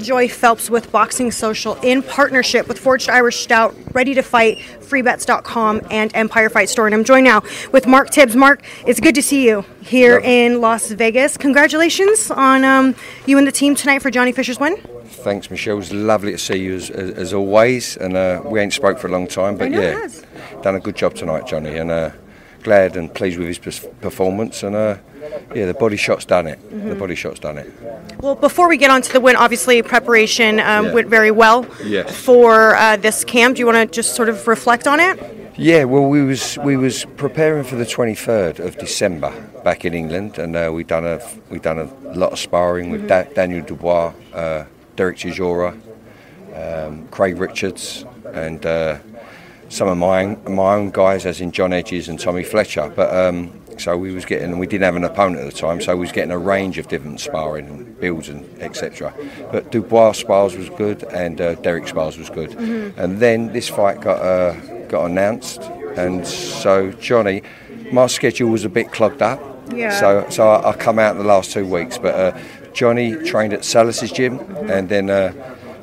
Joy Phelps with Boxing Social in partnership with Forged Irish Stout, Ready to Fight, FreeBets.com, and Empire Fight Store. And I'm joined now with Mark Tibbs. Mark, it's good to see you here in Las Vegas. Congratulations on you and the team tonight for Johnny Fisher's win. Thanks, Michelle. It was lovely to see you as always. And we ain't spoke for a long time, but done a good job tonight, Johnny. And glad and pleased with his performance. And the body shot's done it. Mm-hmm. The body shot's done it. Well, before we get on to the win, obviously preparation went very well for this camp. Do you want to just sort of reflect on it? Yeah, well, we was preparing for the 23rd of December back in England, and we done a lot of sparring with Daniel Dubois, Derek Chisora, Craig Richards, and some of my own guys, as in John Edges and Tommy Fletcher. But so we didn't have an opponent at the time, so we was getting a range of different sparring and builds and etc. But Dubois spars was good, and Derek spars was good. Mm-hmm. And then this fight got announced, and so Johnny, my schedule was a bit clogged up. Yeah. So I come out in the last 2 weeks, but Johnny trained at Salas' gym, and then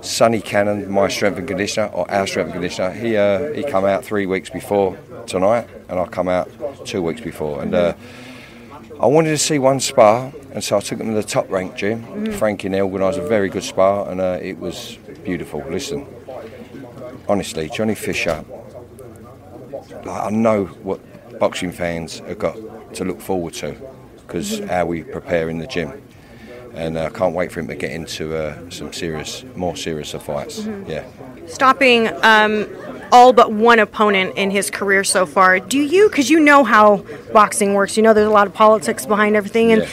Sonny Cannon, our strength and conditioner, he come out 3 weeks before tonight, and I come out 2 weeks before. And I wanted to see one spar, and so I took him to the Top Rank gym. Mm-hmm. Frankie Neil organised a very good spar, and it was beautiful. Listen, honestly, Johnny Fisher, I know what boxing fans have got to look forward to, because how we prepare in the gym. And I can't wait for him to get into some more serious fights. Mm-hmm. Yeah. Stopping all but one opponent in his career so far. Do you? Because you know how boxing works. You know there's a lot of politics behind everything. And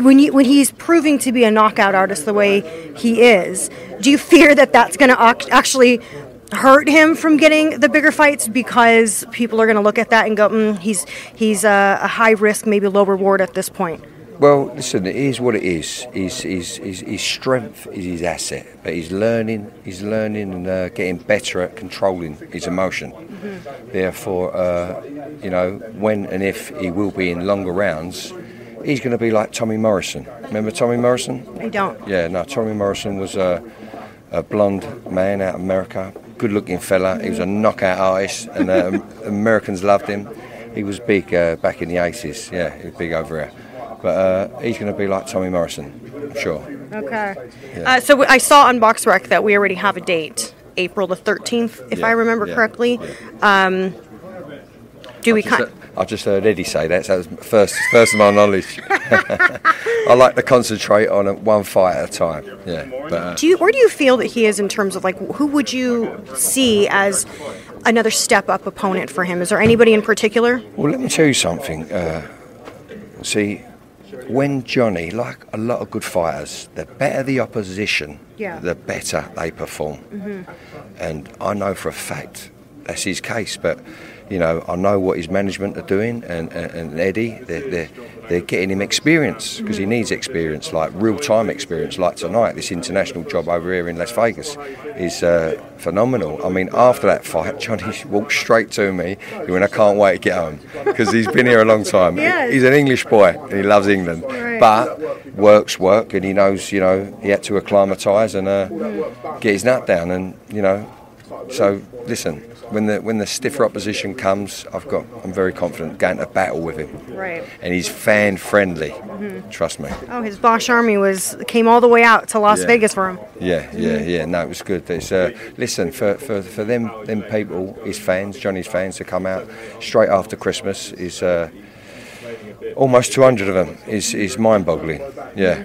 when he's proving to be a knockout artist the way he is, do you fear that that's going to actually hurt him from getting the bigger fights, because people are going to look at that and go, he's a high risk, maybe low reward at this point? Well, listen, it is what it is. His strength is his asset, but he's learning and getting better at controlling his emotion. Mm-hmm. Therefore, when and if he will be in longer rounds, he's going to be like Tommy Morrison. Remember Tommy Morrison? I don't. Yeah, no, Tommy Morrison was a blonde man out of America, good-looking fella. Mm-hmm. He was a knockout artist, and Americans loved him. He was big back in the 80s, yeah, he was big over here. But he's going to be like Tommy Morrison, I'm sure. Okay. Yeah. So I saw on BoxRec that we already have a date, April the 13th, if I remember correctly. Yeah. I just heard Eddie say that, so that was first of my knowledge. I like to concentrate on one fight at a time. Yeah. But, where do you feel that he is in terms of, like, who would you see as another step-up opponent for him? Is there anybody in particular? Well, let me tell you something. See, when Johnny, like a lot of good fighters, the better the opposition, the better they perform. Mm-hmm. And I know for a fact that's his case, but you know, I know what his management are doing, and Eddie, they're getting him experience, because he needs experience, like real-time experience, like tonight. This international job over here in Las Vegas is phenomenal. I mean, after that fight, Johnny walked straight to me, and I can't wait to get home, because he's been here a long time. Yeah. He's an English boy, and he loves England. Right. But work's work, and he knows, you know, he had to acclimatise and get his nut down, and, you know, so, listen, when the stiffer opposition comes, I'm very confident going to battle with him. Right. And he's fan-friendly, Trust me. Oh, his Bosch Army came all the way out to Las Vegas for him. Yeah, no, it was good. It's, listen, for them people, his fans, Johnny's fans, to come out straight after Christmas is... almost 200 of them is mind-boggling. Yeah.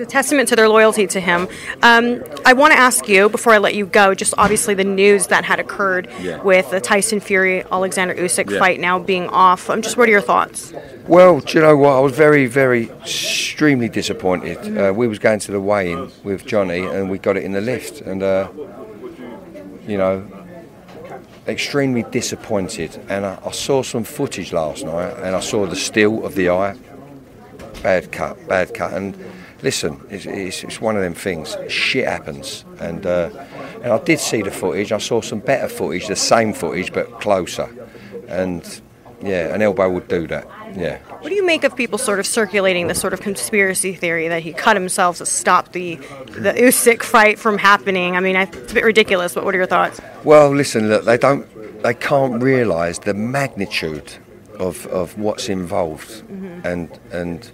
It's a testament to their loyalty to him. I want to ask you, before I let you go, just obviously the news that had occurred with the Tyson Fury-Alexander Usyk fight now being off. I'm just, what are your thoughts? Well, do you know what? I was very, very extremely disappointed. We was going to the weigh-in with Johnny, and we got it in the lift. And, you know... extremely disappointed, and I saw some footage last night, and I saw the still of the eye. Bad cut, and listen, it's one of them things. Shit happens, and I did see the footage. I saw some better footage, the same footage but closer, and yeah, an elbow would do that. Yeah. What do you make of people sort of circulating this sort of conspiracy theory that he cut himself to stop the Usyk fight from happening? I mean, it's a bit ridiculous, but what are your thoughts? Well, listen, look, they can't realise the magnitude of what's involved, and